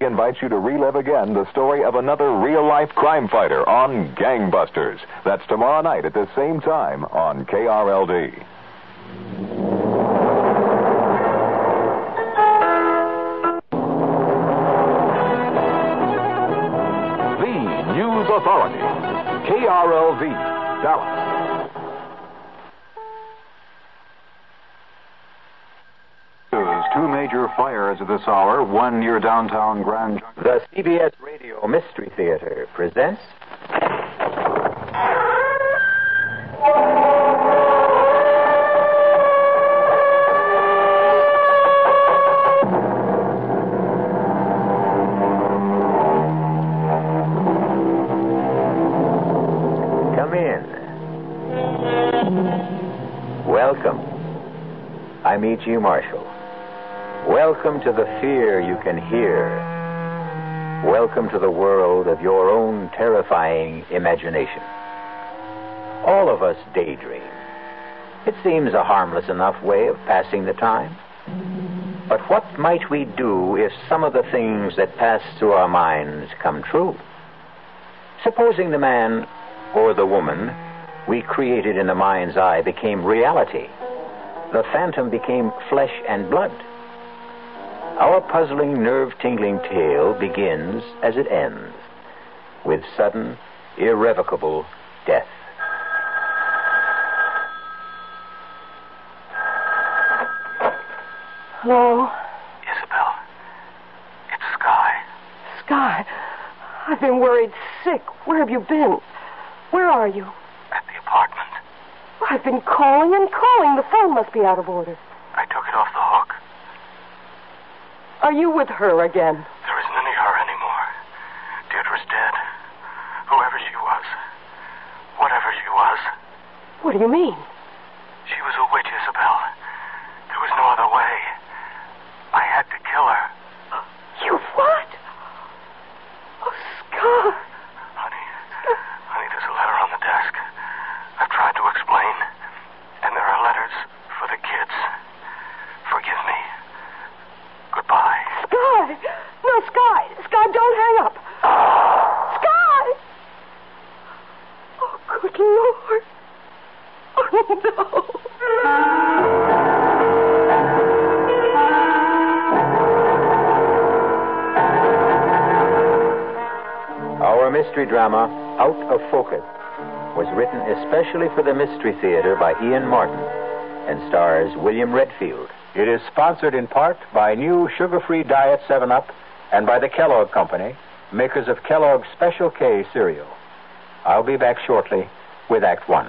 We invite you to relive again the story of another real-life crime fighter on Gangbusters. That's tomorrow night at the same time on KRLD. The News Authority, KRLD, Dallas. Two major fires at this hour, one near downtown Grand Junction. The CBS Radio Mystery Theater presents... Come in. Welcome. I'm E.G. Marshall. Welcome to the fear you can hear. Welcome to the world of your own terrifying imagination. All of us daydream. It seems a harmless enough way of passing the time. But what might we do if some of the things that pass through our minds come true? Supposing the man or the woman we created in the mind's eye became reality. The phantom became flesh and blood. Our puzzling, nerve-tingling tale begins as it ends, with sudden, irrevocable death. Hello? Isabel, it's Skye. Skye? I've been worried sick. Where have you been? Where are you? At the apartment. I've been calling and calling. The phone must be out of order. I took it off the hook. Are you with her again? There isn't any her anymore. Deirdre's dead. Whoever she was. Whatever she was. What do you mean? She was a witch, Isabel. There was no other way. I had to kill her. You what? Oh, Scar. Honey, there's a letter on the desk. I've tried to explain. And there are letters for the kids. Forgive me. Goodbye. Skye! No, Skye! Skye, don't hang up! Skye! Oh, good Lord! Oh, no! Our mystery drama, Out of Focus, was written especially for the Mystery Theater by Ian Martin and stars William Redfield. It is sponsored in part by new Sugar-Free Diet 7 Up and by the Kellogg Company, makers of Kellogg's Special K cereal. I'll be back shortly with Act 1.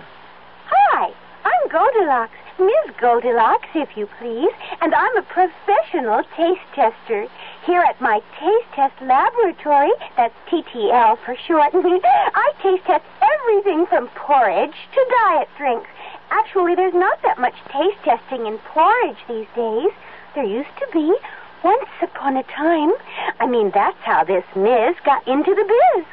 Hi, I'm Goldilocks, Miss Goldilocks, if you please, and I'm a professional taste tester. Here at my taste test laboratory, that's TTL for short, I taste test everything from porridge to diet drinks. Actually, there's not that much taste testing in porridge these days. There used to be, once upon a time. I mean, that's how this Miz got into the biz.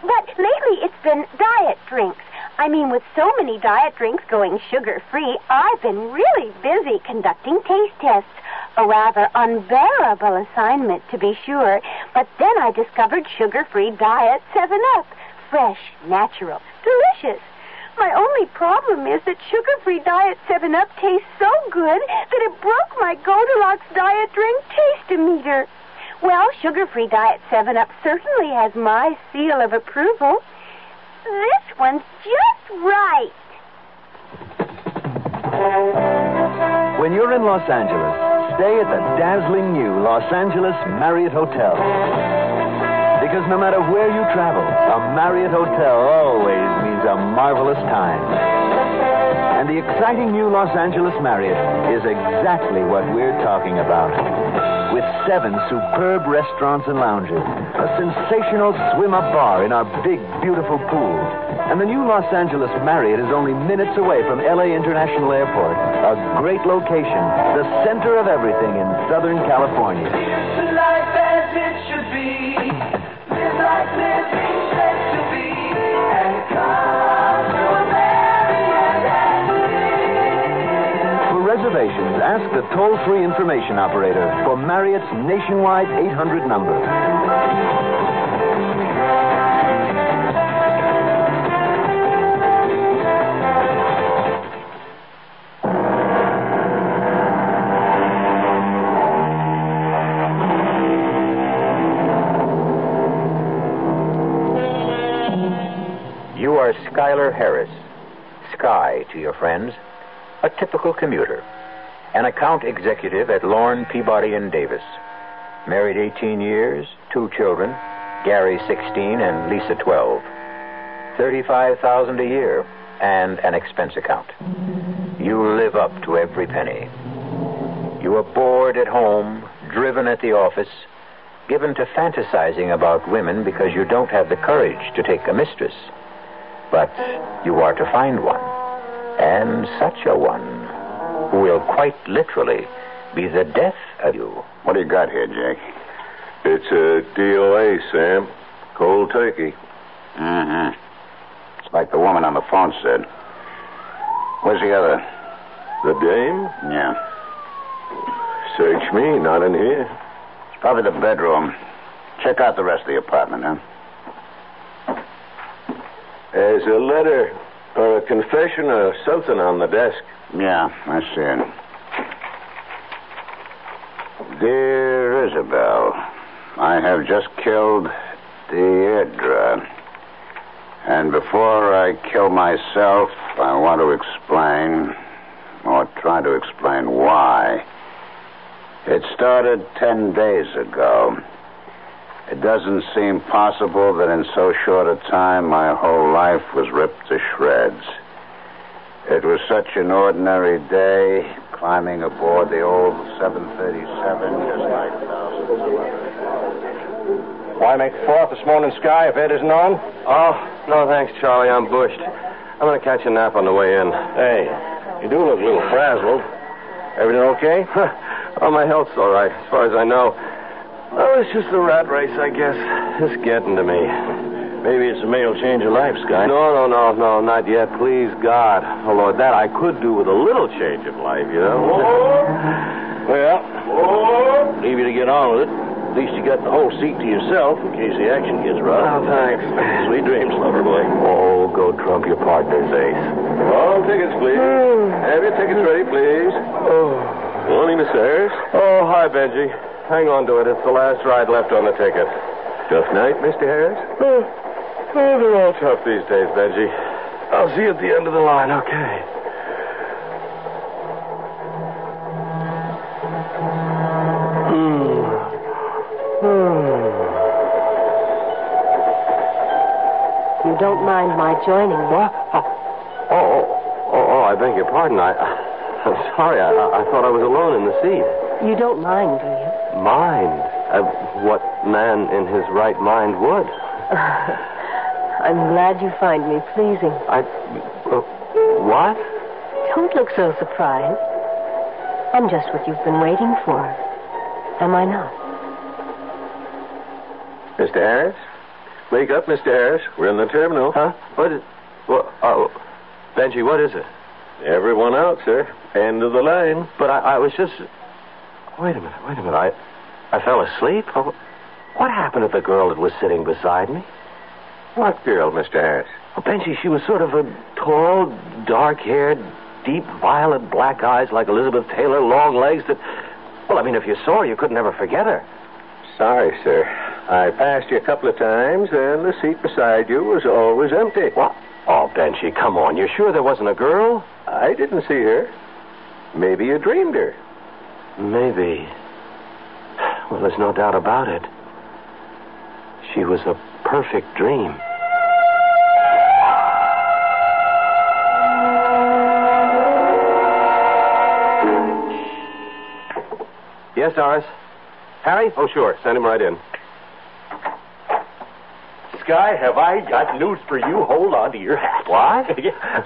But lately it's been diet drinks. I mean, with so many diet drinks going sugar-free, I've been really busy conducting taste tests. A rather unbearable assignment, to be sure. But then I discovered Sugar-Free Diet 7 Up. Fresh, natural, delicious. My only problem is that Sugar-Free Diet 7 Up tastes so good that it broke my Goldilocks diet drink taste-o-meter. Well, Sugar-Free Diet 7 Up certainly has my seal of approval. This one's just right. When you're in Los Angeles, stay at the dazzling new Los Angeles Marriott Hotel. Because no matter where you travel, a Marriott Hotel always means a marvelous time. And the exciting new Los Angeles Marriott is exactly what we're talking about. With 7 superb restaurants and lounges, a sensational swim-up bar in our big, beautiful pool, and the new Los Angeles Marriott is only minutes away from L.A. International Airport, a great location, the center of everything in Southern California. Here's to life as it should be. Live like living said to be. And come to a Marriott and live. For reservations, ask the toll-free information operator for Marriott's nationwide 800 number. You are Skylar Harris, Sky to your friends, a typical commuter. An account executive at Lorne Peabody and Davis. Married 18 years, 2 children, Gary 16 and Lisa 12. $35,000 a year and an expense account. You live up to every penny. You are bored at home, driven at the office, given to fantasizing about women because you don't have the courage to take a mistress. But you are to find one, and such a one who will quite literally be the death of you. What do you got here, Jack? It's a DOA, Sam. Cold turkey. Mm-hmm. It's like the woman on the phone said. Where's the other? The dame? Yeah. Search me, not in here. It's probably the bedroom. Check out the rest of the apartment, huh? There's a letter or a confession or something on the desk. Yeah, I see it. Dear Isabel, I have just killed Deirdre. And before I kill myself, I want to explain, or try to explain why. It started 10 days ago. It doesn't seem possible that in so short a time my whole life was ripped to shreds. It was such an ordinary day, climbing aboard the old 737, just like thousands of others. Why make fourth this morning, Sky, if Ed isn't on? Oh, no thanks, Charlie. I'm bushed. I'm going to catch a nap on the way in. Hey, you do look a little frazzled. Everything okay? Oh, my health's all right, as far as I know. Oh, it's just the rat race, I guess. It's getting to me. Maybe it's a male change of life, Sky. No, not yet. Please, God. Oh, Lord, that I could do with a little change of life, you know. Well, leave you to get on with it. At least you got the whole seat to yourself in case the action gets rough. Oh, thanks. Sweet dreams, lover boy. Oh, go trump your partner's ace. All tickets, please. Have your tickets ready, please. Oh. Morning, Miss Harris. Oh, hi, Benji. Hang on to it. It's the last ride left on the ticket. Tough night, Mr. Harris? Oh, they're all tough these days, Benji. I'll see you at the end of the line, okay? You don't mind my joining me? Oh, I beg your pardon. I'm sorry. I thought I was alone in the seat. You don't mind, do you? Mind? What man in his right mind would? I'm glad you find me pleasing. What? Don't look so surprised. I'm just what you've been waiting for. Am I not? Mr. Harris? Wake up, Mr. Harris. We're in the terminal. Huh? Benji, what is it? Everyone out, sir. End of the line. But I was just... Wait a minute. I fell asleep? What happened to the girl that was sitting beside me? What girl, Mr. Harris? Well, Penshi, she was sort of a tall, dark-haired, deep violet black eyes like Elizabeth Taylor, long legs that... Well, I mean, if you saw her, you could never forget her. Sorry, sir. I passed you a couple of times, and the seat beside you was always empty. What? Oh, Benji, come on. You're sure there wasn't a girl? I didn't see her. Maybe you dreamed her. Maybe. Well, there's no doubt about it. She was a perfect dream. Yes, Doris? Harry? Oh, sure. Send him right in. Sky, have I got news for you? Hold on to your hat. What?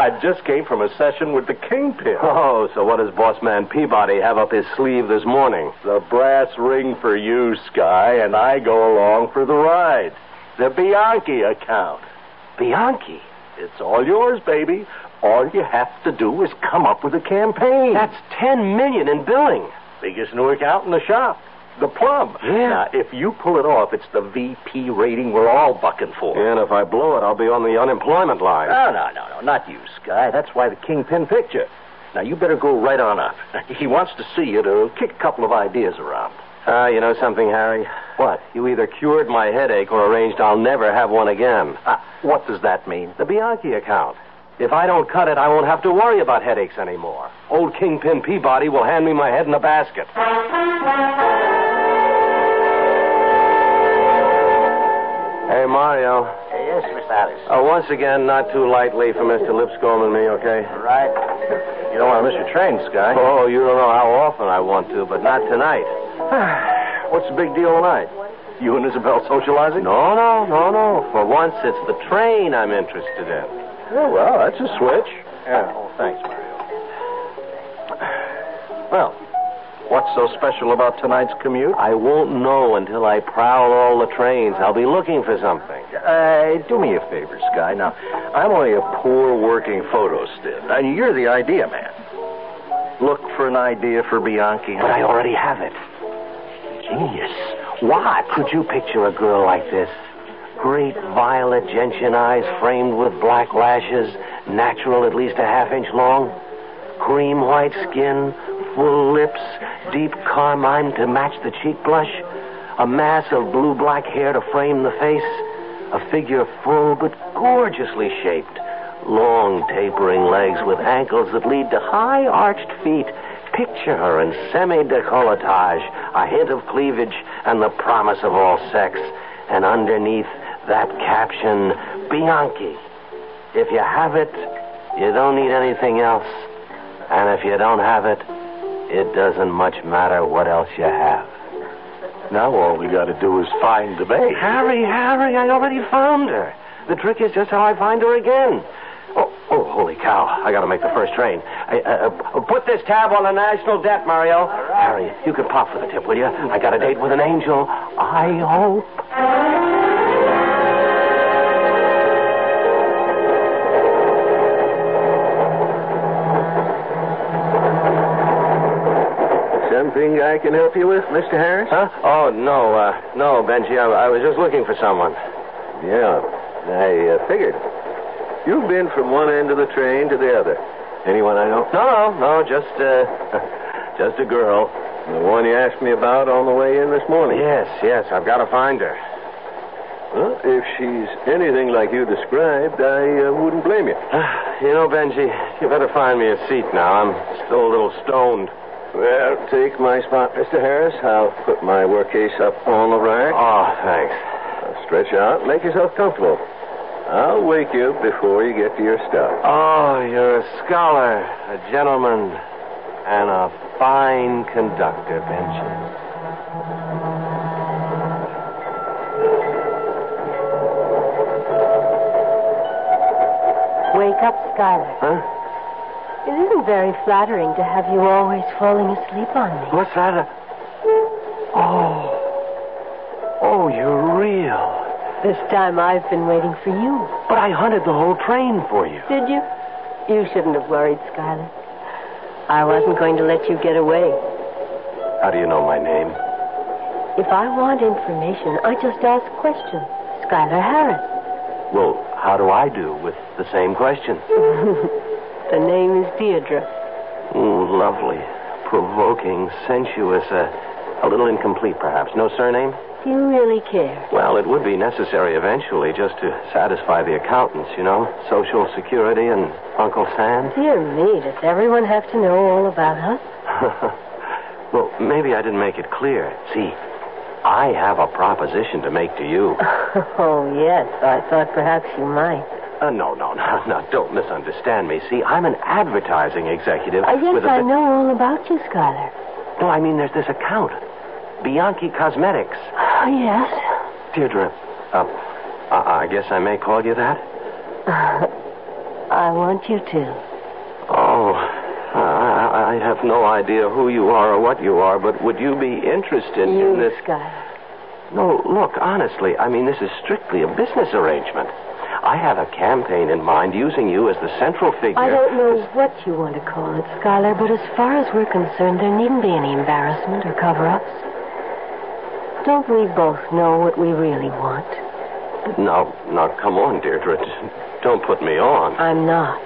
I just came from a session with the kingpin. Oh, so what does boss man Peabody have up his sleeve this morning? The brass ring for you, Sky, and I go along for the ride. The Bianchi account. Bianchi? It's all yours, baby. All you have to do is come up with a campaign. That's $10 million in billing. Biggest new account in the shop. The plum. Yeah. Now, if you pull it off, it's the VP rating we're all bucking for. Yeah, and if I blow it, I'll be on the unemployment line. No. Not you, Sky. That's why the kingpin picked you. Now, you better go right on up. He wants to see you to kick a couple of ideas around. You know something, Harry? What? You either cured my headache or arranged I'll never have one again. What does that mean? The Bianchi account. If I don't cut it, I won't have to worry about headaches anymore. Old Kingpin Peabody will hand me my head in a basket. Hey, Mario. Yes, Mr. Harris. Once again, not too lightly for Mr. Lipscomb and me, okay? All right. You don't want to miss your train, Sky. Oh, you don't know how often I want to, but not tonight. What's the big deal tonight? You and Isabel socializing? No. For once, it's the train I'm interested in. Oh, well, that's a switch. Yeah. Oh, thanks, Mario. Well, what's so special about tonight's commute? I won't know until I prowl all the trains. I'll be looking for something. Do me a favor, Sky. Now, I'm only a poor working photo stiff. And you're the idea man. Look for an idea for Bianchi. But I already have it. Genius. Why could you picture a girl like this? Great violet gentian eyes framed with black lashes, natural at least a half-inch long. Cream white skin, full lips, deep carmine to match the cheek blush. A mass of blue-black hair to frame the face. A figure full but gorgeously shaped. Long tapering legs with ankles that lead to high arched feet. Picture her in semi-décolletage, a hint of cleavage, and the promise of all sex. And underneath that caption, Bianchi. If you have it, you don't need anything else. And if you don't have it, it doesn't much matter what else you have. Now all we got to do is find the babe. Harry, I already found her. The trick is just how I find her again. Oh, holy cow. I got to make the first train. Put this tab on the national debt, Mario. Right. Harry, you can pop for the tip, will you? I got a date with an angel. I hope. Something I can help you with, Mr. Harris? Huh? Oh, no, Benji. I was just looking for someone. Yeah, I figured. You've been from one end of the train to the other. Anyone I know? No, just a girl. The one you asked me about on the way in this morning. Yes, I've got to find her. Well, if she's anything like you described, I wouldn't blame you. You know, Benji, you better find me a seat now. I'm still a little stoned. Well, take my spot, Mr. Harris. I'll put my work case up on the rack. Oh, thanks. Now stretch out and make yourself comfortable. I'll wake you before you get to your stuff. Oh, you're a scholar, a gentleman, and a fine conductor, Benji. Wake up, Skylar. Huh? It isn't very flattering to have you always falling asleep on me. What's that? Oh, you're real. This time I've been waiting for you. But I hunted the whole train for you. Did you? You shouldn't have worried, Skylar. I wasn't going to let you get away. How do you know my name? If I want information, I just ask questions. Skylar Harris. Well, how do I do with the same question? The name is Deirdre. Ooh, lovely, provoking, sensuous, a little incomplete, perhaps. No surname? Do you really care? Well, it would be necessary eventually just to satisfy the accountants, you know. Social Security and Uncle Sam. Dear me, does everyone have to know all about us? Well, maybe I didn't make it clear. See, I have a proposition to make to you. Oh, yes. I thought perhaps you might. No. Don't misunderstand me. See, I'm an advertising executive. I know all about you, Skyler. No, I mean, there's this account. Bianchi Cosmetics. Oh, yes. Deirdre, I guess I may call you that? I want you to. Oh, I have no idea who you are or what you are, but would you be interested in this? Skyler. No, look, honestly, I mean, this is strictly a business arrangement. I have a campaign in mind using you as the central figure. I don't know what you want to call it, Skyler, but as far as we're concerned, there needn't be any embarrassment or cover-ups. Don't we both know what we really want? Now, come on, Deirdre. Don't put me on. I'm not.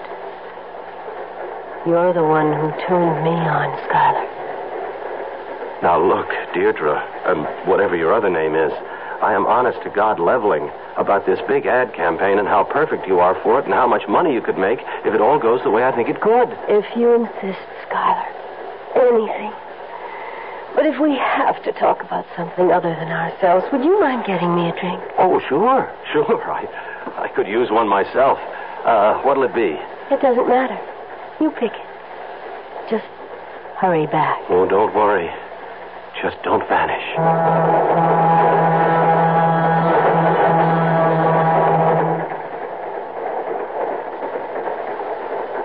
You're the one who turned me on, Skyler. Now, look, Deirdre, and whatever your other name is, I am honest to God leveling about this big ad campaign and how perfect you are for it and how much money you could make if it all goes the way I think it could. If you insist, Skyler, anything. But if we have to talk about something other than ourselves, would you mind getting me a drink? Oh, sure. I could use one myself. What'll it be? It doesn't matter. You pick it. Just hurry back. Oh, don't worry. Just don't vanish.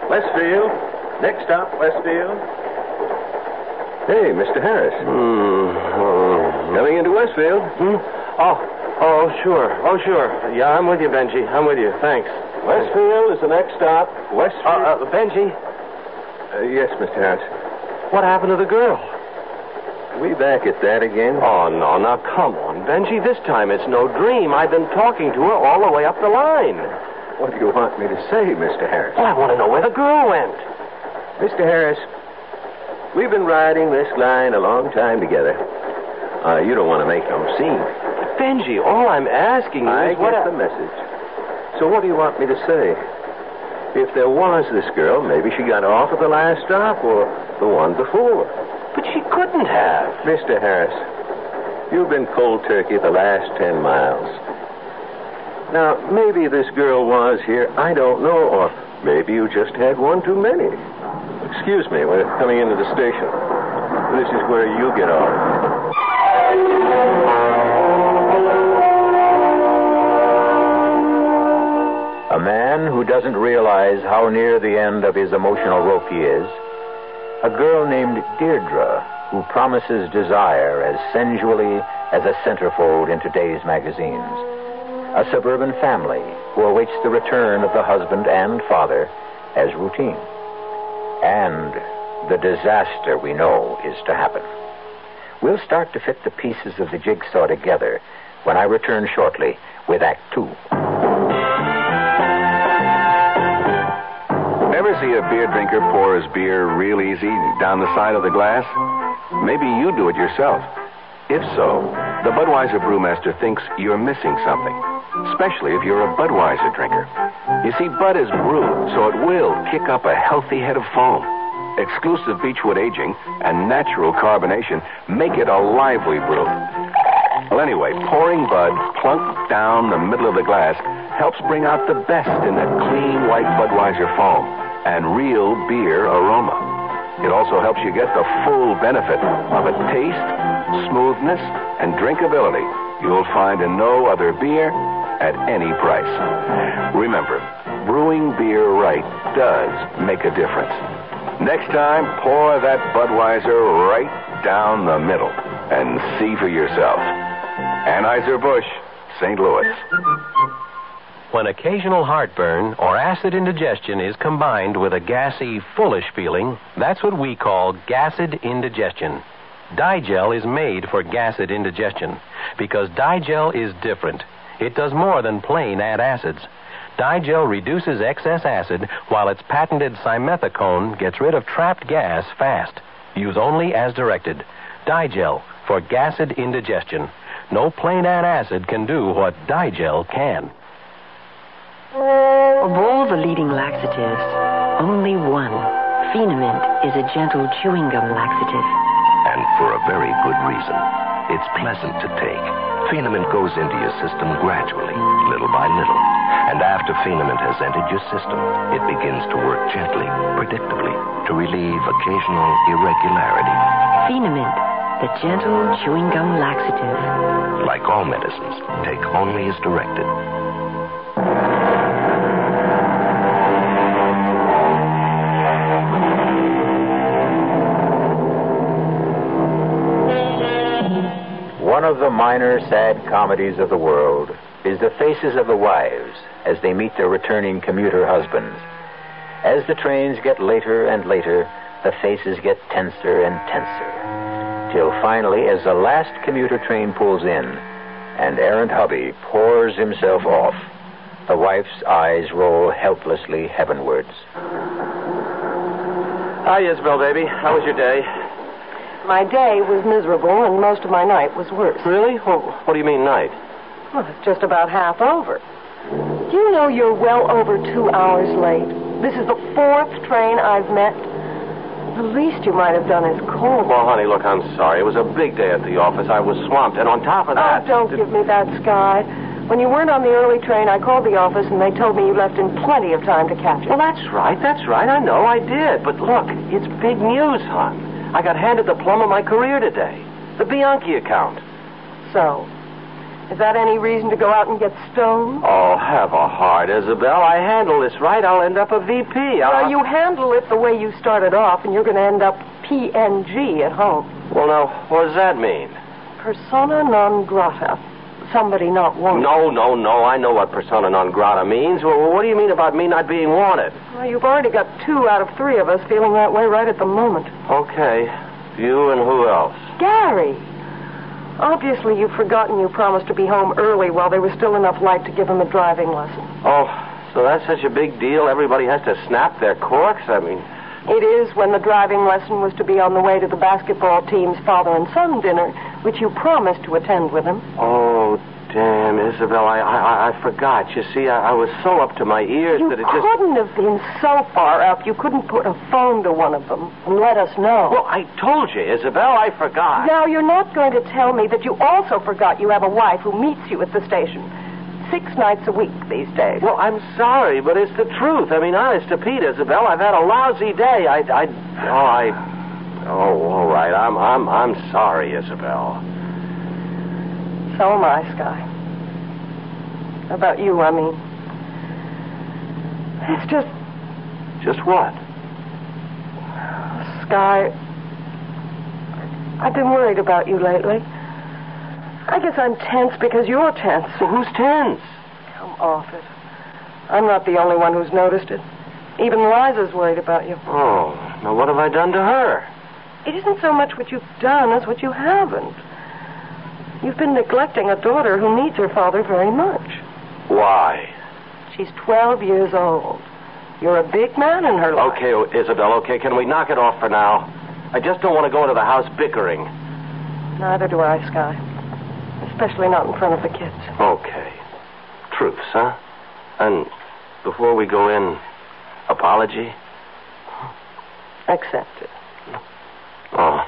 Westfield. Next stop, Westfield. Hey, Mr. Harris. Coming into Westfield? Oh, sure. Yeah, I'm with you, Benji. I'm with you. Thanks. Westfield is the next stop. Westfield. Benji? Yes, Mr. Harris. What happened to the girl? We back at that again? Oh, no. Now, come on, Benji. This time it's no dream. I've been talking to her all the way up the line. What do you want me to say, Mr. Harris? Well, I want to know where the girl went. Mr. Harris, we've been riding this line a long time together. You don't want to make no scene. Benji, all I'm asking you is what... I get the message. So what do you want me to say? If there was this girl, maybe she got off at the last stop or the one before. But she couldn't have. Mr. Harris, you've been cold turkey the last 10 miles. Now, maybe this girl was here, I don't know, or maybe you just had one too many. Excuse me, we're coming into the station. This is where you get off. A man who doesn't realize how near the end of his emotional rope he is. A girl named Deirdre, who promises desire as sensually as a centerfold in today's magazines. A suburban family who awaits the return of the husband and father as routine. And the disaster we know is to happen. We'll start to fit the pieces of the jigsaw together when I return shortly with Act Two. Ever see a beer drinker pour his beer real easy down the side of the glass? Maybe you do it yourself. If so, the Budweiser brewmaster thinks you're missing something, especially if you're a Budweiser drinker. You see, Bud is brewed, so it will kick up a healthy head of foam. Exclusive Beechwood aging and natural carbonation make it a lively brew. Well, anyway, pouring Bud plunk down the middle of the glass helps bring out the best in that clean white Budweiser foam and real beer aroma. It also helps you get the full benefit of a taste, smoothness, and drinkability you'll find in no other beer at any price. Remember, brewing beer right does make a difference. Next time, pour that Budweiser right down the middle and see for yourself. Anheuser-Busch, St. Louis. When occasional heartburn or acid indigestion is combined with a gassy, fullish feeling, that's what we call gassed indigestion. Digel is made for gassed indigestion because Digel is different. It does more than plain add acids. Digel reduces excess acid, while its patented simethicone gets rid of trapped gas fast. Use only as directed. Digel for gassed indigestion. No plain antacid can do what Digel can. Of all the leading laxatives, only one, Phenamint, is a gentle chewing gum laxative. And for a very good reason. It's pleasant to take. Phenamint goes into your system gradually, little by little. And after Phenamint has entered your system, it begins to work gently, predictably, to relieve occasional irregularity. Phenamint, the gentle chewing gum laxative. Like all medicines, take only as directed. One of the minor sad comedies of the world is the faces of the wives as they meet their returning commuter husbands. As the trains get later and later, the faces get tenser and tenser, till finally, as the last commuter train pulls in and errant hubby pours himself off, the wife's eyes roll helplessly heavenwards. Hi, Isabel, baby. How was your day? My day was miserable, and most of my night was worse. Really? Well, what do you mean, night? Well, it's just about half over. Do you know you're well over 2 hours late? This is the fourth train I've met. The least you might have done is call me. Well, honey, look, I'm sorry. It was a big day at the office. I was swamped, and on top of that... Oh, don't give me that, Skye. When you weren't on the early train, I called the office, and they told me you left in plenty of time to catch it. Well, that's right. I know I did. But look, it's big news, hon. I got handed the plum of my career today. The Bianchi account. So, is that any reason to go out and get stoned? Oh, have a heart, Isabel. I handle this right, I'll end up a VP. Well, you handle it the way you started off, and you're going to end up PNG at home. Well, now, what does that mean? Persona non grata. Somebody not wanted. No. I know what persona non grata means. Well, what do you mean about me not being wanted? Well, you've already got 2 out of 3 of us feeling that way right at the moment. Okay. You and who else? Gary. Obviously, you've forgotten you promised to be home early while there was still enough light to give him a driving lesson. Oh, so that's such a big deal? Everybody has to snap their corks? I mean... It is when the driving lesson was to be on the way to the basketball team's father and son dinner, which you promised to attend with him. Oh, damn, Isabel, I forgot. You see, I was so up to my ears that it just... You couldn't have been so far up. You couldn't put a phone to one of them and let us know. Well, I told you, Isabel, I forgot. Now, you're not going to tell me that you also forgot you have a wife who meets you at the station 6 nights a week these days. Well, I'm sorry, but it's the truth. I mean, honest to Pete, Isabel, I've had a lousy day. All right. I'm sorry, Isabel. So am I, Skye. About you, I mean. It's just... Just what? Skye, I've been worried about you lately. I guess I'm tense because you're tense. Well, who's tense? Come off it. I'm not the only one who's noticed it. Even Liza's worried about you. Oh, now what have I done to her? It isn't so much what you've done as what you haven't. You've been neglecting a daughter who needs her father very much. Why? She's 12 years old. You're a big man in her life. Okay, Isabel, okay, can we knock it off for now? I just don't want to go into the house bickering. Neither do I, Skye. Especially not in front of the kids. Okay. Truths, huh? And before we go in, apology? Accepted. Oh,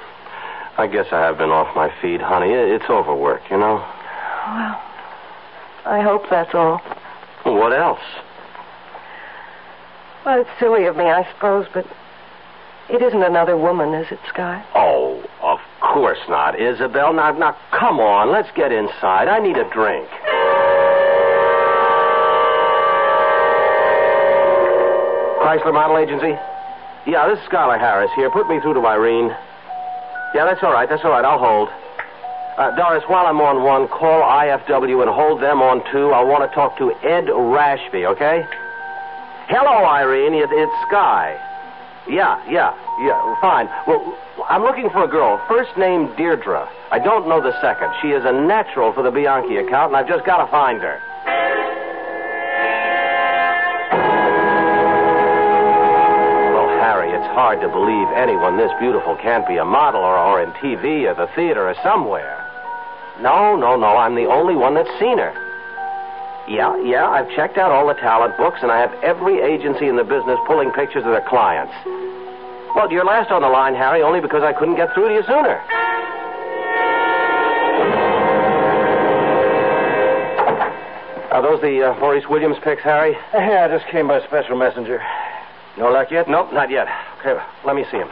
I guess I have been off my feed, honey. It's overwork, you know? Well, I hope that's all. What else? Well, it's silly of me, I suppose, but it isn't another woman, is it, Skye? Oh, of course not, Isabel. Now, come on. Let's get inside. I need a drink. Chrysler Model Agency? Yeah, this is Schuyler Harris here. Put me through to Irene. Yeah, that's all right. I'll hold. Doris, while I'm on one, call IFW and hold them on two. I want to talk to Ed Rashby, okay? Hello, Irene. It's Skye. Yeah, fine. Well, I'm looking for a girl, first name Deirdre. I don't know the second. She is a natural for the Bianchi account, and I've just got to find her. Well, Harry, it's hard to believe anyone this beautiful can't be a model or in TV or the theater or somewhere. No, I'm the only one that's seen her. Yeah, I've checked out all the talent books, and I have every agency in the business pulling pictures of their clients. Well, you're last on the line, Harry, only because I couldn't get through to you sooner. Are those the Horace Williams pics, Harry? Yeah, I just came by special messenger. No luck yet? Nope, not yet. Okay, let me see him.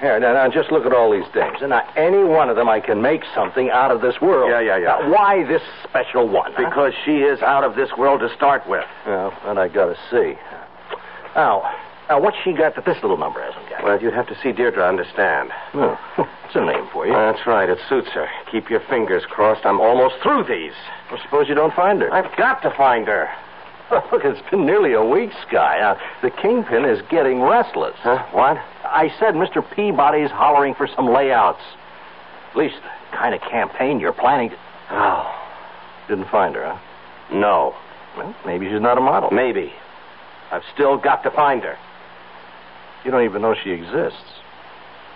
Here, now, just look at all these dames. And now, any one of them, I can make something out of this world. Yeah. Now, why this special one? Huh? Because she is out of this world to start with. Well, then I gotta see. Now, what's she got that this little number hasn't got? Well, you'd have to see Deirdre to understand. Oh. It's a name for you. That's right. It suits her. Keep your fingers crossed. I'm almost through these. Well, suppose you don't find her. I've got to find her. Look, it's been nearly a week, Sky. The kingpin is getting restless. Huh? What? I said Mr. Peabody's hollering for some layouts. At least the kind of campaign you're planning. Oh. Didn't find her, huh? No. Well, maybe she's not a model. Maybe. I've still got to find her. You don't even know she exists.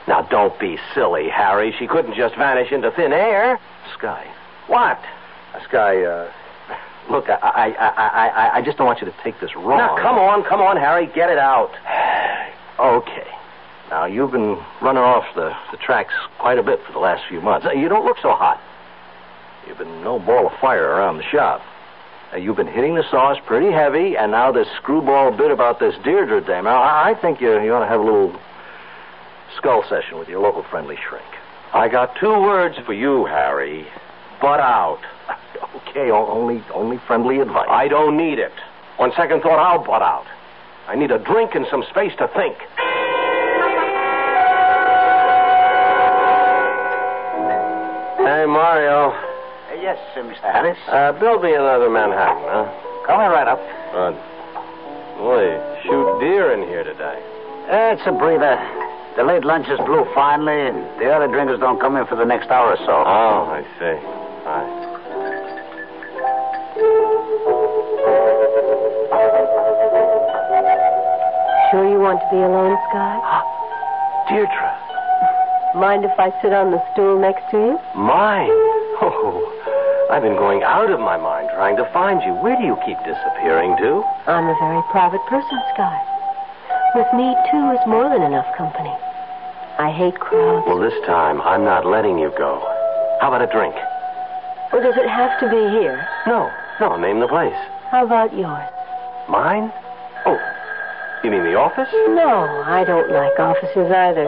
Now, don't be silly, Harry. She couldn't just vanish into thin air. Sky. What? Sky, Look, I just don't want you to take this wrong. Now, come on, Harry, get it out. Okay. Now, you've been running off the tracks quite a bit for the last few months. You don't look so hot. You've been no ball of fire around the shop. You've been hitting the sauce pretty heavy, and now this screwball bit about this Deirdre dame. Now, I think you ought to have a little skull session with your local friendly shrink. I got two words for you, Harry. Butt out. Okay, only friendly advice. I don't need it. On second thought, I'll butt out. I need a drink and some space to think. Hey, Mario. Yes, Mr. Harris? Build me another Manhattan, huh? Coming right up. Boy, shoot deer in here today. It's a breather. The late lunch is blue finally, and the early drinkers don't come in for the next hour or so. Oh, I see. All right. Sure you want to be alone, Sky? Deirdre. Mind if I sit on the stool next to you? Mind? Oh, I've been going out of my mind trying to find you. Where do you keep disappearing to? I'm a very private person, Sky. With me, two is more than enough company. I hate crowds. Well, this time, I'm not letting you go. How about a drink? Well, does it have to be here? No, name the place. How about yours? Mine? Oh, you mean the office? No, I don't like offices either.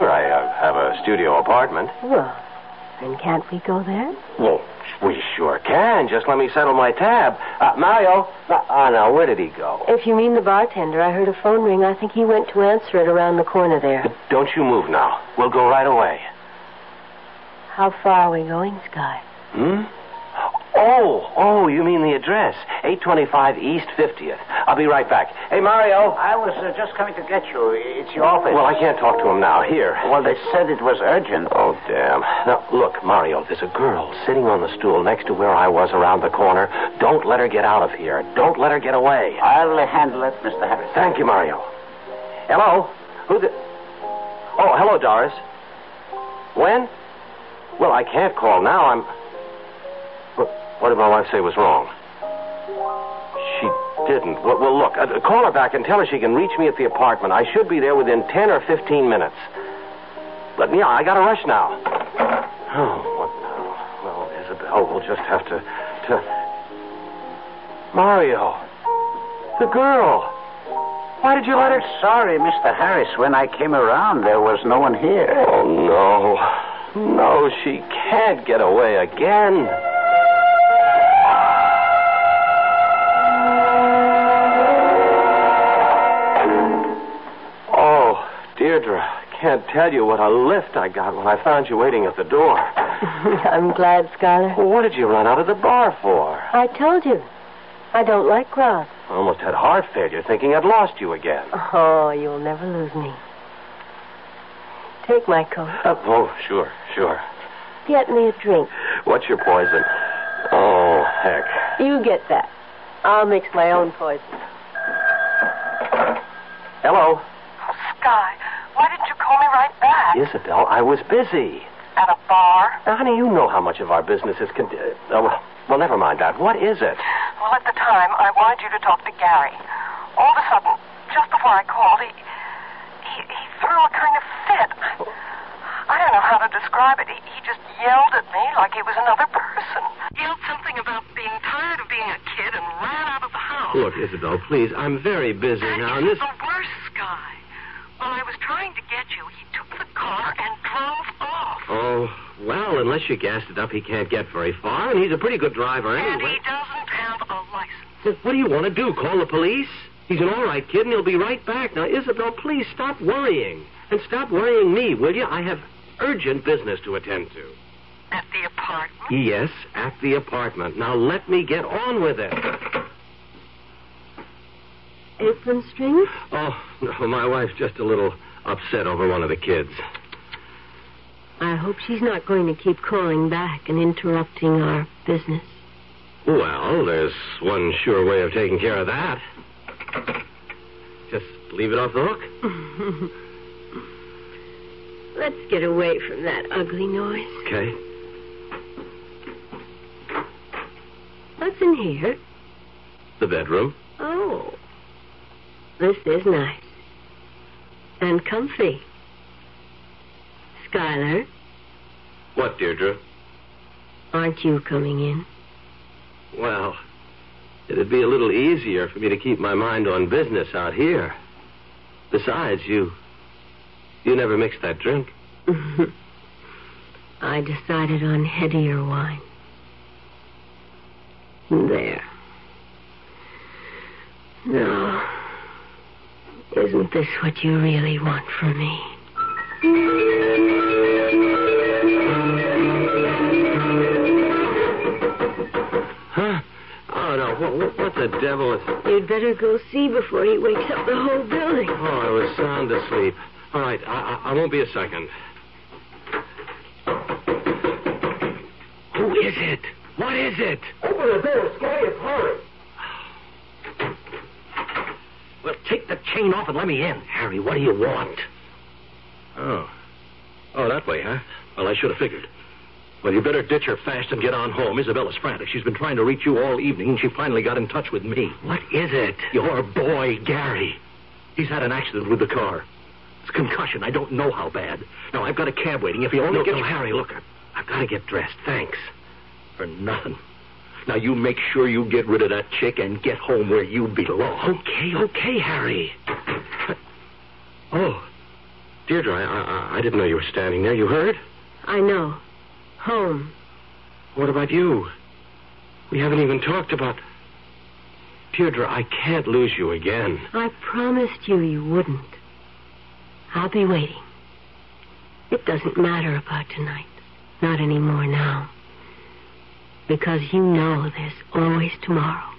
Well, I have a studio apartment. Well, then can't we go there? Well, we sure can. Just let me settle my tab. Mario? Now, where did he go? If you mean the bartender, I heard a phone ring. I think he went to answer it around the corner there. But don't you move now. We'll go right away. How far are we going, Sky? Oh, you mean the address. 825 East 50th. I'll be right back. Hey, Mario. I was just coming to get you. It's your office. Well, I can't talk to him now. Here. Well, they said it was urgent. Oh, damn. Now, look, Mario, there's a girl sitting on the stool next to where I was around the corner. Don't let her get out of here. Don't let her get away. I'll handle it, Mr. Harris. Thank you, Mario. Hello? Oh, hello, Doris. When? Well, I can't call now. What did my wife say was wrong? She didn't. Well, look, call her back and tell her she can reach me at the apartment. I should be there within 10 or 15 minutes. But, yeah, I gotta rush now. Oh, what now? Well, Isabel, we'll just have to... Mario. The girl. Why did you let her... Sorry, Mr. Harris. When I came around, there was no one here. Oh, no. No, she can't get away again. Deirdre, I can't tell you what a lift I got when I found you waiting at the door. I'm glad, Skyler. Well, what did you run out of the bar for? I told you. I don't like crowds. I almost had heart failure thinking I'd lost you again. Oh, you'll never lose me. Take my coat. Oh, sure, sure. Get me a drink. What's your poison? Oh, heck. You get that. I'll mix my own poison. Hello. Oh, Sky, why didn't you call me right back? Isabel, I was busy. At a bar? Now, honey, you know how much of our business is... well, never mind that. What is it? Well, at the time, I wanted you to talk to Gary. All of a sudden, just before I called, he threw a kind of fit. I don't know how to describe it. He just yelled at me like he was another person. Yelled something about being tired of being a kid and ran out of the house. Look, Isabel, please, I'm very busy now. This is the worst, Sky. While I was trying to get you, he took the car and drove off. Oh, well, unless you gassed it up, he can't get very far, and he's a pretty good driver anyway. And he doesn't have a license. Well, what do you want to do, call the police? He's an all right kid, and he'll be right back. Now, Isabel, please stop worrying. And stop worrying me, will you? I have urgent business to attend to. At the apartment? Yes, at the apartment. Now, let me get on with it. Apron strings? Oh, no, my wife's just a little upset over one of the kids. I hope she's not going to keep calling back and interrupting our business. Well, there's one sure way of taking care of that. Just leave it off the hook. Let's get away from that ugly noise. Okay. What's in here? The bedroom. Oh. This is nice. And comfy. Skylar. What, Deirdre? Aren't you coming in? Well, it'd be a little easier for me to keep my mind on business out here. Besides, you never mixed that drink. I decided on headier wine. There. Now, isn't this what you really want from me? Huh? Oh, no. What the devil is... You'd better go see before he wakes up the whole building. Oh, I was sound asleep. All right, I won't be a second. Who is it? What is it? Open the door, Sky, it's Horace. Well, take the chain off and let me in. Harry, what do you want? Oh. Oh, that way, huh? Well, I should have figured. Well, you better ditch her fast and get on home. Isabella's frantic. She's been trying to reach you all evening, and she finally got in touch with me. What is it? Your boy, Gary. He's had an accident with the car. It's concussion. I don't know how bad. No, I've got a cab waiting. If you only get... No, Harry, look. I've got to get dressed. Thanks. For nothing. Now, you make sure you get rid of that chick and get home where you belong. Okay, Harry. Oh. Deirdre, I didn't know you were standing there. You heard? I know. Home. What about you? We haven't even talked about... Deirdre, I can't lose you again. I promised you wouldn't. I'll be waiting. It doesn't matter about tonight. Not anymore now. Because you know there's always tomorrow.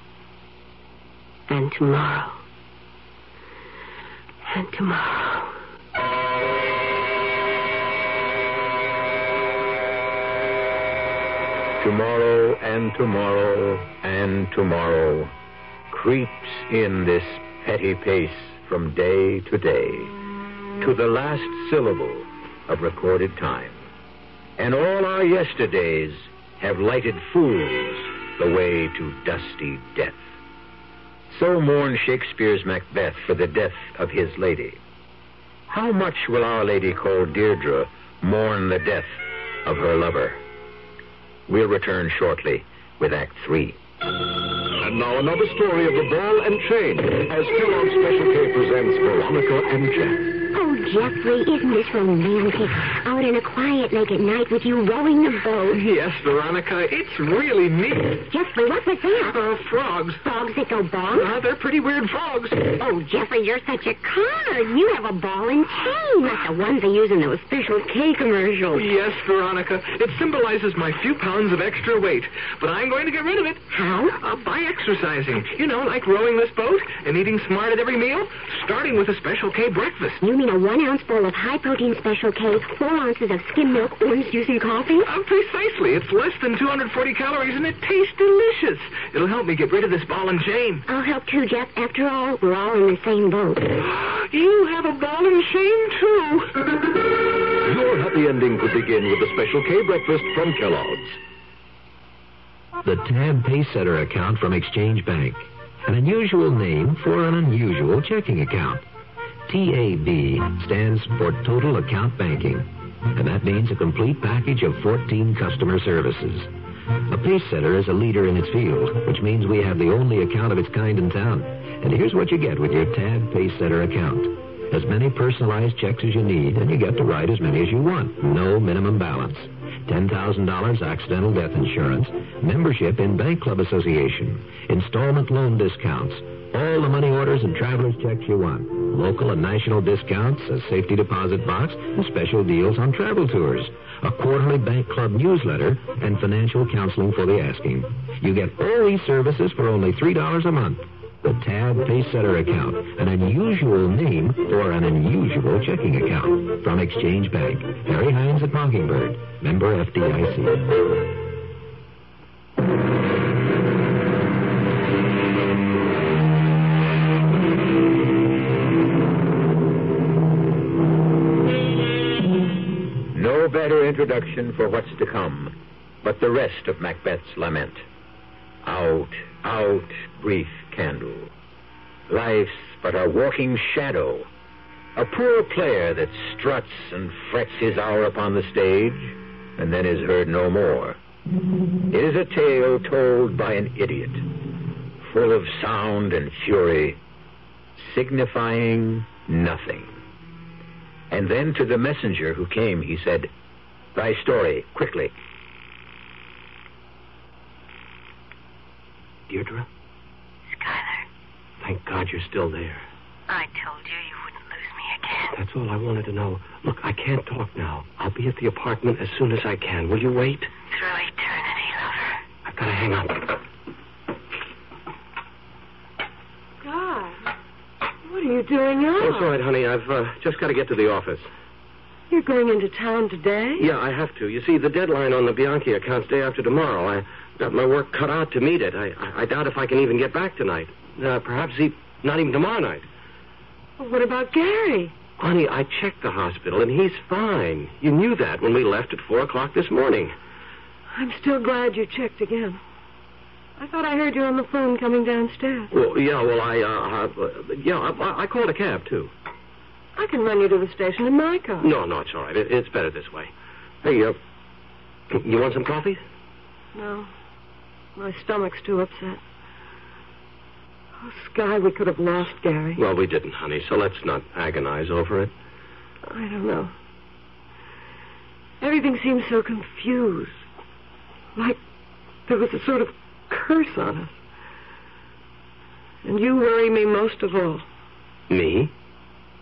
And tomorrow. And tomorrow. Tomorrow and tomorrow and tomorrow creeps in this petty pace from day to day. To the last syllable of recorded time. And all our yesterdays have lighted fools the way to dusty death. So mourned Shakespeare's Macbeth for the death of his lady. How much will our lady called Deirdre mourn the death of her lover? We'll return shortly with Act 3. And now another story of the ball and chain as Kellogg's Special K presents Veronica and Jack. Oh, Jeffrey, isn't this romantic? Out in a quiet lake at night with you rowing the boat. Yes, Veronica, it's really neat. Jeffrey, what was that? Frogs. Frogs that go bong? They're pretty weird frogs. Oh, Jeffrey, you're such a card. You have a ball and chain, like the ones they use in those Special K commercials. Yes, Veronica, it symbolizes my few pounds of extra weight, but I'm going to get rid of it. How? By exercising. You know, like rowing this boat and eating smart at every meal, starting with a Special K breakfast. You mean a 1-ounce bowl of high-protein Special K, 4 ounces of skim milk, orange juice, and coffee? Precisely. It's less than 240 calories, and it tastes delicious. It'll help me get rid of this ball and chain. I'll help too, Jeff. After all, we're all in the same boat. You have a ball and chain, too. Your happy ending could begin with the Special K breakfast from Kellogg's. The TAB Pacesetter account from Exchange Bank. An unusual name for an unusual checking account. TAB stands for Total Account Banking, and that means a complete package of 14 customer services. A Pacesetter is a leader in its field, which means we have the only account of its kind in town. And here's what you get with your TAB Pacesetter account. As many personalized checks as you need, and you get to write as many as you want. No minimum balance. $10,000 accidental death insurance, membership in Bank Club Association, installment loan discounts, all the money orders and traveler's checks you want, local and national discounts, a safety deposit box, and special deals on travel tours, a quarterly Bank Club newsletter, and financial counseling for the asking. You get all these services for only $3 a month. The TAB Pacesetter account, an unusual name for an unusual checking account. From Exchange Bank, Harry Hines at Mockingbird, member FDIC. No better introduction for what's to come, but the rest of Macbeth's lament. Out, out, brief candle. Life's but a walking shadow. A poor player that struts and frets his hour upon the stage and then is heard no more. It is a tale told by an idiot, full of sound and fury, signifying nothing. And then to the messenger who came, he said, "Thy story, quickly." Deirdre? Skylar. Thank God you're still there. I told you wouldn't lose me again. That's all I wanted to know. Look, I can't talk now. I'll be at the apartment as soon as I can. Will you wait? Through eternity, lover. I've got to hang up. God, what are you doing now? Oh, it's all right, honey. I've just got to get to the office. You're going into town today? Yeah, I have to. You see, the deadline on the Bianchi account's day after tomorrow. I got my work cut out to meet it. I doubt if I can even get back tonight. Perhaps not even tomorrow night. Well, what about Gary? Honey, I checked the hospital, and he's fine. You knew that when we left at 4 o'clock this morning. I'm still glad you checked again. I thought I heard you on the phone coming downstairs. Well, yeah, I called a cab, too. I can run you to the station in my car. No, it's all right. It's better this way. Hey, you want some coffee? No. My stomach's too upset. Oh, Sky, we could have lost Gary. Well, we didn't, honey, so let's not agonize over it. I don't know. Everything seems so confused. Like there was a sort of curse on us. And you worry me most of all. Me?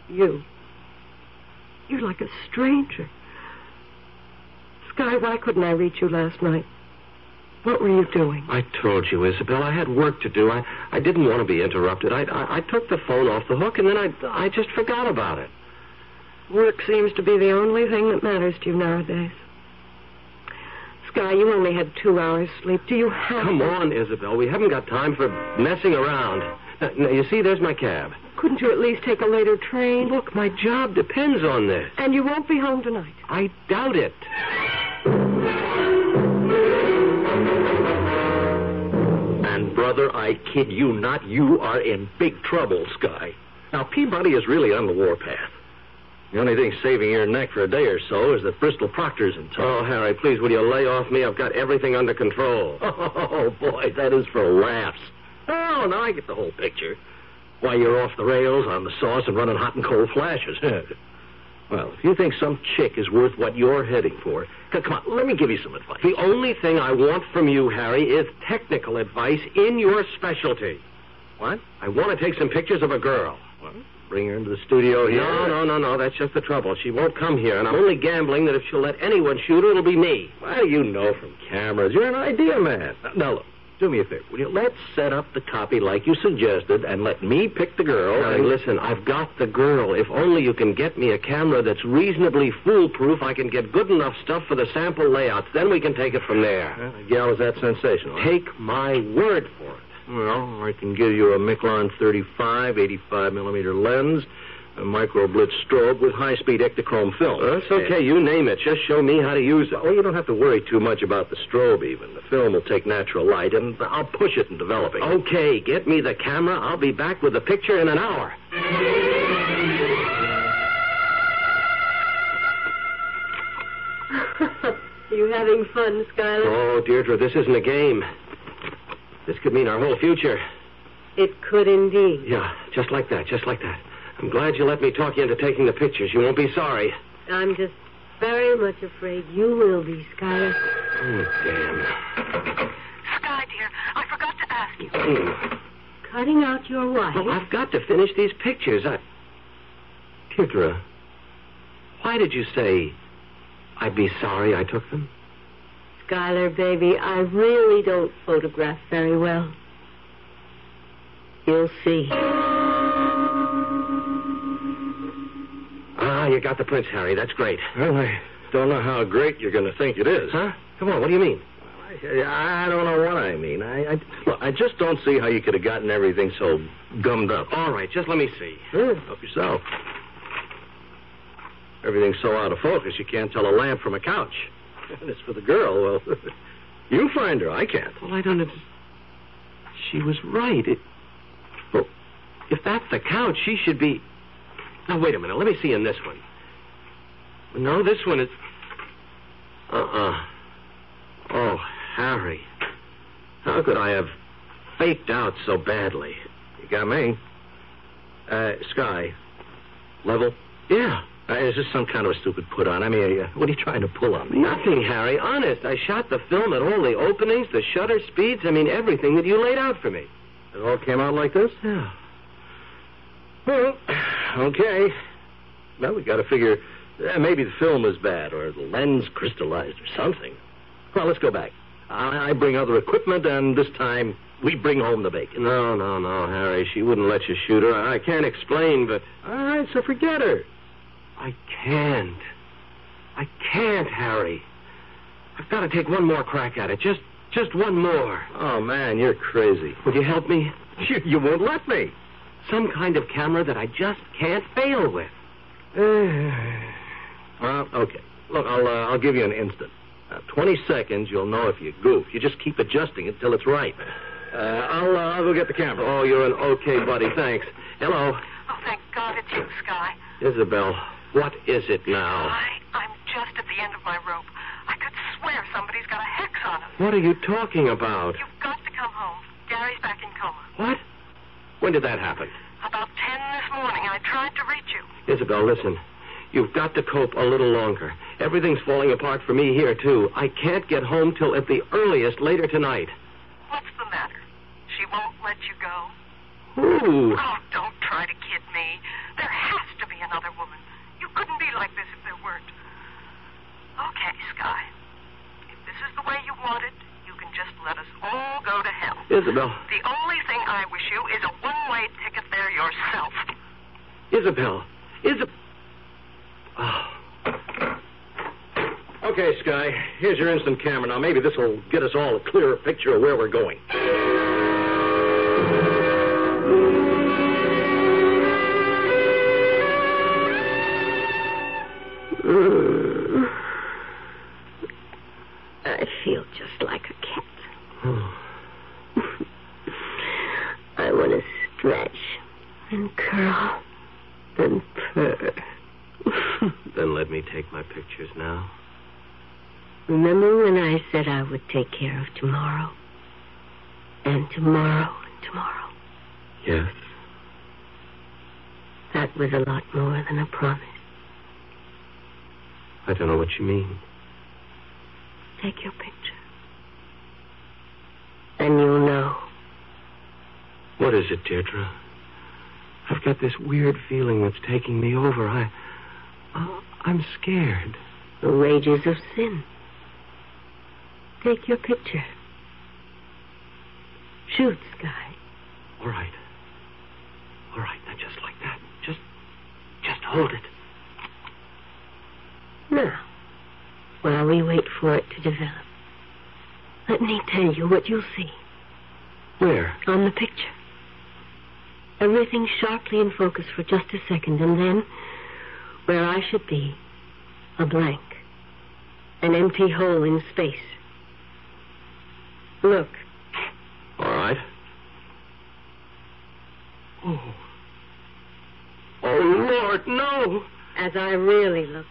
You. You're like a stranger. Sky, why couldn't I reach you last night? What were you doing? I told you, Isabel. I had work to do. I didn't want to be interrupted. I took the phone off the hook, and then I just forgot about it. Work seems to be the only thing that matters to you nowadays. Sky, you only had 2 hours sleep. Do you have... Come on, Isabel. We haven't got time for messing around. Now, you see, there's my cab. Couldn't you at least take a later train? Look, my job depends on this. And you won't be home tonight. I doubt it. And, brother, I kid you not, you are in big trouble, Sky. Now, Peabody is really on the warpath. The only thing saving your neck for a day or so is that Bristol Proctor's in town. Oh, Harry, please, will you lay off me? I've got everything under control. Oh, boy, that is for laughs. Oh, now I get the whole picture. Why, you're off the rails, on the sauce, and running hot and cold flashes. Well, if you think some chick is worth what you're heading for, come on, let me give you some advice. The only thing I want from you, Harry, is technical advice in your specialty. What? I want to take some pictures of a girl. What? Bring her into the studio here? No, that's just the trouble. She won't come here, and I'm only gambling that if she'll let anyone shoot her, it'll be me. Well, you know from cameras. You're an idea man. Now, look. Do me a favor, will you? Let's set up the copy like you suggested and let me pick the girl. Now, and listen, I've got the girl. If only you can get me a camera that's reasonably foolproof, I can get good enough stuff for the sample layouts. Then we can take it from there. Well, the gal is that sensational. Take my word for it. Well, I can give you a Miclon 35, 85-millimeter lens, a micro-blitz strobe with high-speed ectochrome film. That's okay. You name it. Just show me how to use it. Oh, you don't have to worry too much about the strobe, even. The film will take natural light, and I'll push it in developing. Okay, get me the camera. I'll be back with the picture in an hour. Are you having fun, Skylar? Oh, Deirdre, this isn't a game. This could mean our whole future. It could indeed. Yeah, just like that, just like that. I'm glad you let me talk you into taking the pictures. You won't be sorry. I'm just very much afraid you will be, Skylar. Oh, damn. Sky, dear, I forgot to ask you. Cutting out your wife? Well, I've got to finish these pictures. Deirdre, why did you say I'd be sorry I took them? Skylar, baby, I really don't photograph very well. You'll see. Ah, you got the prints, Harry. That's great. Well, I don't know how great you're going to think it is. Huh? Come on, what do you mean? I don't know what I mean. Look, I just don't see how you could have gotten everything so gummed up. All right, just let me see. Sure. Help yourself. Everything's so out of focus, you can't tell a lamp from a couch. And it's for the girl. Well, you find her. I can't. Well, I don't know. She was right. Well, if that's the couch, she should be... Now, wait a minute. Let me see in this one. No, this one is... Oh, Harry. How could I have faked out so badly? You got me. Sky. Level? Yeah. Is this some kind of a stupid put-on? I mean, what are you trying to pull on me? Nothing, Harry. Honest. I shot the film at all the openings, the shutter speeds. I mean, everything that you laid out for me. It all came out like this? Yeah. Well, okay. Well, we got to figure maybe the film was bad or the lens crystallized or something. Well, let's go back. I bring other equipment, and this time we bring home the bacon. No, Harry. She wouldn't let you shoot her. I can't explain, but... All right, so forget her. I can't, Harry. I've got to take one more crack at it. Just one more. Oh, man, you're crazy. Would you help me? You won't let me. Some kind of camera that I just can't fail with. Well, okay. Look, I'll give you an instant. 20 seconds, you'll know if you goof. You just keep adjusting it till it's right. I'll go get the camera. Oh, you're an okay buddy. Thanks. Hello. Oh, thank God it's you, Sky. Isabel. What is it now? I'm just at the end of my rope. I could swear somebody's got a hex on him. What are you talking about? You've got to come home. Gary's back in coma. What? When did that happen? About 10 this morning. I tried to reach you. Isabel, listen. You've got to cope a little longer. Everything's falling apart for me here, too. I can't get home till at the earliest later tonight. What's the matter? She won't let you go? Who? Oh, don't try to kid me. There has to be another woman. You couldn't be like this if there weren't. Okay, Sky. If this is the way you want it, you can just let us all go to hell. Isabel. The only thing I wish you is a one-way ticket there yourself. Isabel. Oh. Okay, Sky. Here's your instant camera. Now, maybe this will get us all a clearer picture of where we're going. I feel just like a cat. Oh. I want to stretch and curl and purr. Then let me take my pictures now. Remember when I said I would take care of tomorrow? And tomorrow and tomorrow. Yes. That was a lot more than a promise. I don't know what you mean. Take your picture. Then you'll know. What is it, Deirdre? I've got this weird feeling that's taking me over. I'm scared. The wages of sin. Take your picture. Shoot, Sky. All right. All right, now just like that. Just hold it. Now, while we wait for it to develop, let me tell you what you'll see. Where? On the picture. Everything sharply in focus for just a second, and then, where I should be, a blank. An empty hole in space. Look. All right. Oh. Oh, Lord, no! As I really look,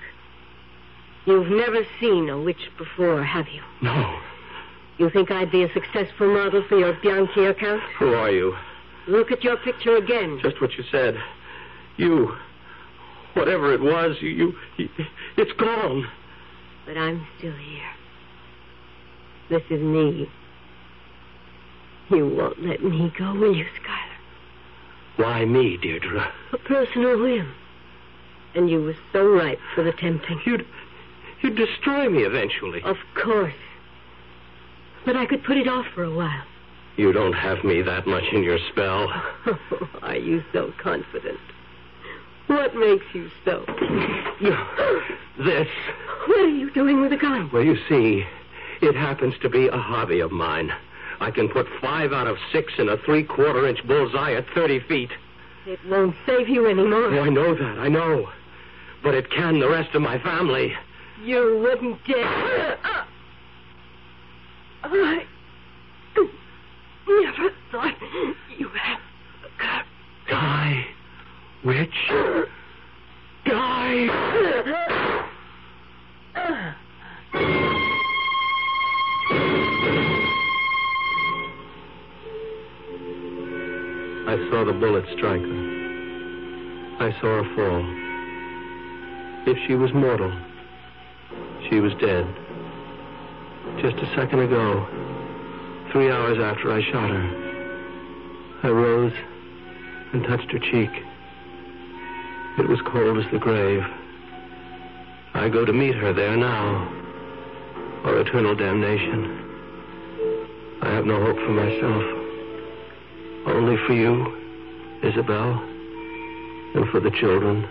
you've never seen a witch before, have you? No. You think I'd be a successful model for your Bianchi account? Who are you? Look at your picture again. Just what you said. You. Whatever it was, you it's gone. But I'm still here. This is me. You won't let me go, will you, Skylar? Why me, Deirdre? A personal whim. And you were so ripe for the tempting. You'd destroy me eventually. Of course. But I could put it off for a while. You don't have me that much in your spell. Oh, are you so confident? What makes you so? This. What are you doing with a gun? Well, you see, it happens to be a hobby of mine. I can put 5 out of 6 in a 3/4-inch bullseye at 30 feet. It won't save you anymore. Oh, I know that, I know. But it can the rest of my family. You wouldn't dare. I never thought you had a gun. Die, witch. Die. I saw the bullet strike her. I saw her fall. If she was mortal, she was dead. Just a second ago, 3 hours after I shot her, I rose and touched her cheek. It was cold as the grave. I go to meet her there now, or eternal damnation. I have no hope for myself. Only for you, Isabel, and for the children.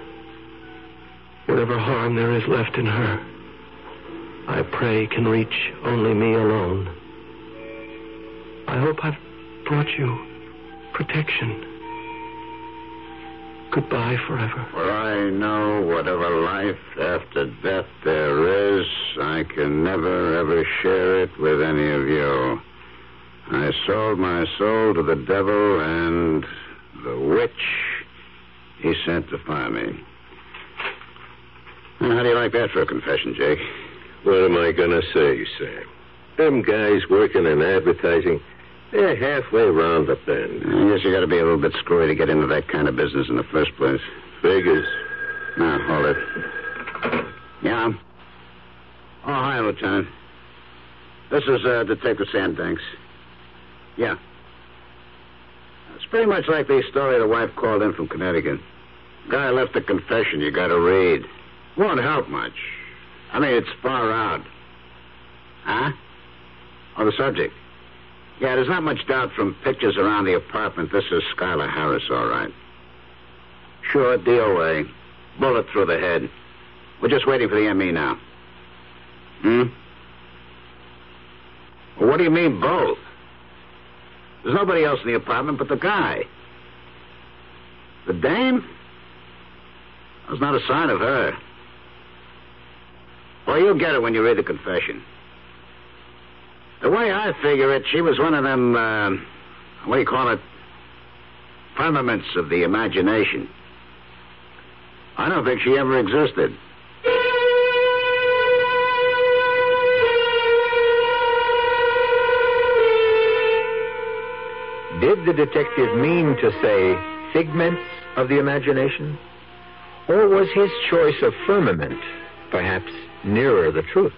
Whatever harm there is left in her, I pray can reach only me alone. I hope I've brought you protection. Goodbye forever. For I know whatever life after death there is, I can never, ever share it with any of you. I sold my soul to the devil, and the witch he sent to find me. Well, how do you like that for a confession, Jake? What am I going to say, Sam? Them guys working in advertising, they're halfway round the bend. I guess you got to be a little bit screwy to get into that kind of business in the first place. Figures. Now, hold it. Yeah? Oh, hi, Lieutenant. This is Detective Sandbanks. Yeah. It's pretty much like the story the wife called in from Connecticut. Guy left a confession you got to read. Won't help much. I mean, it's far out. Huh? On the subject. Yeah, there's not much doubt from pictures around the apartment this is Skylar Harris, all right. Sure, DOA. Bullet through the head. We're just waiting for the ME now. Hmm? Well, what do you mean, both? There's nobody else in the apartment but the guy. The dame? There's not a sign of her. Well, you'll get it when you read the confession. The way I figure it, she was one of them, what do you call it, firmaments of the imagination. I don't think she ever existed. Did the detective mean to say figments of the imagination? Or was his choice of firmament perhaps nearer the truth.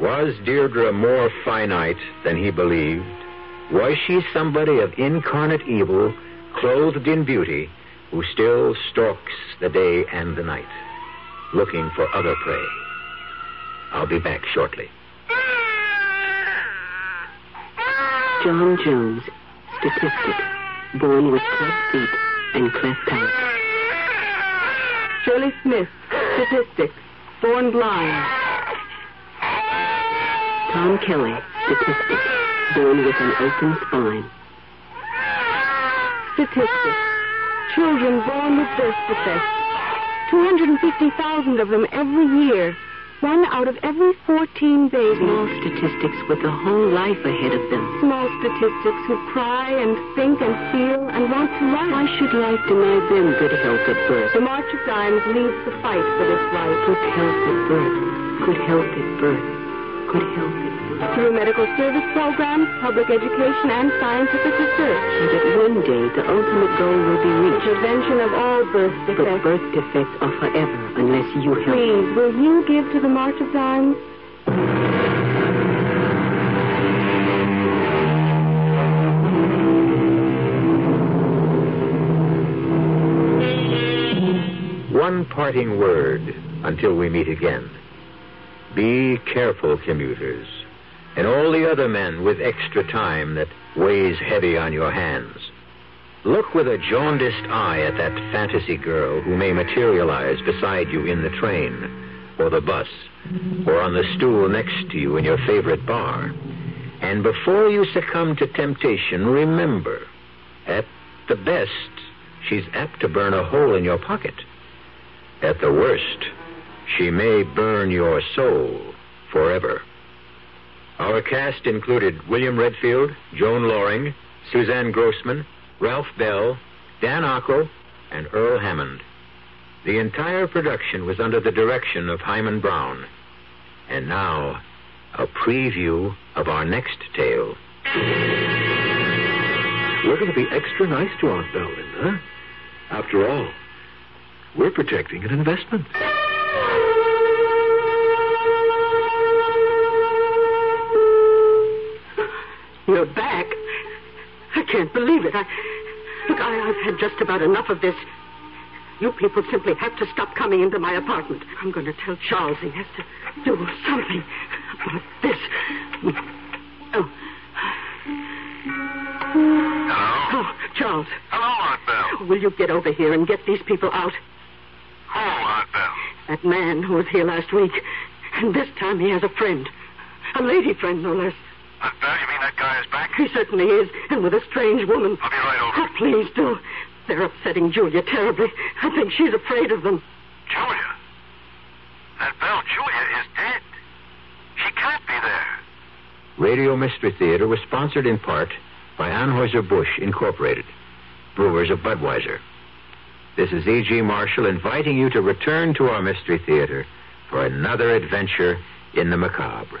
Was Deirdre more finite than he believed? Was she somebody of incarnate evil, clothed in beauty, who still stalks the day and the night, looking for other prey? I'll be back shortly. John Jones, statistic, born with club feet and cleft palate. Shirley Smith, statistic, born blind. Tom Kelly, statistic, born with an open spine. Statistic, children born with birth defects. 250,000 of them every year. 1 out of every 14 babies. Small statistics with a whole life ahead of them. Small statistics who cry and think and feel and want to life. Why should life deny them good health at birth? The March of Dimes leads the fight for this life. Good health at birth. Good health at birth. Good health at birth. Through medical service programs, public education, and scientific research. So that one day the ultimate goal will be reached. Prevention of all birth defects. But birth defects are forever. Unless you help. Please, will you give to the March of Dimes? One parting word until we meet again. Be careful, commuters, and all the other men with extra time that weighs heavy on your hands. Look with a jaundiced eye at that fantasy girl who may materialize beside you in the train, or the bus, or on the stool next to you in your favorite bar. And before you succumb to temptation, remember, at the best, she's apt to burn a hole in your pocket. At the worst, she may burn your soul forever. Our cast included William Redfield, Joan Loring, Suzanne Grossman, Ralph Bell, Dan Ockel, and Earl Hammond. The entire production was under the direction of Hyman Brown. And now, a preview of our next tale. We're going to be extra nice to Aunt Bell, Linda. After all, we're protecting an investment. You're back. I can't believe it. I've had just about enough of this. You people simply have to stop coming into my apartment. I'm going to tell Charles he has to do something about this. Oh. Hello? Oh, Charles. Hello, Aunt Bell. Will you get over here and get these people out? Oh, Aunt Bell. That man who was here last week. And this time he has a friend. A lady friend, no less. Aunt Bell, you mean that guy is back? He certainly is, and with a strange woman. I'll be right over. Oh, please do. They're upsetting Julia terribly. I think she's afraid of them. Julia? That Bell, Julia is dead. She can't be there. Radio Mystery Theater was sponsored in part by Anheuser-Busch Incorporated, brewers of Budweiser. This is E.G. Marshall inviting you to return to our Mystery Theater for another adventure in the macabre.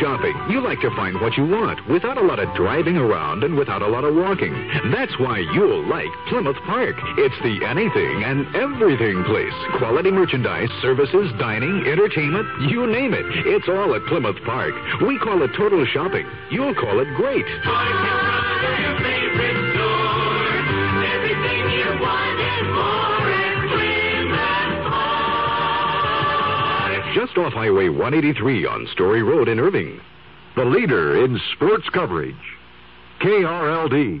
Shopping. You like to find what you want without a lot of driving around and without a lot of walking. That's why you'll like Plymouth Park. It's the anything and everything place. Quality merchandise, services, dining, entertainment, you name it. It's all at Plymouth Park. We call it total shopping. You'll call it great. Your favorite store. Everything you want and more at Plymouth Park. Just off Highway 183 on Story Road in Irving. The leader in sports coverage, KRLD.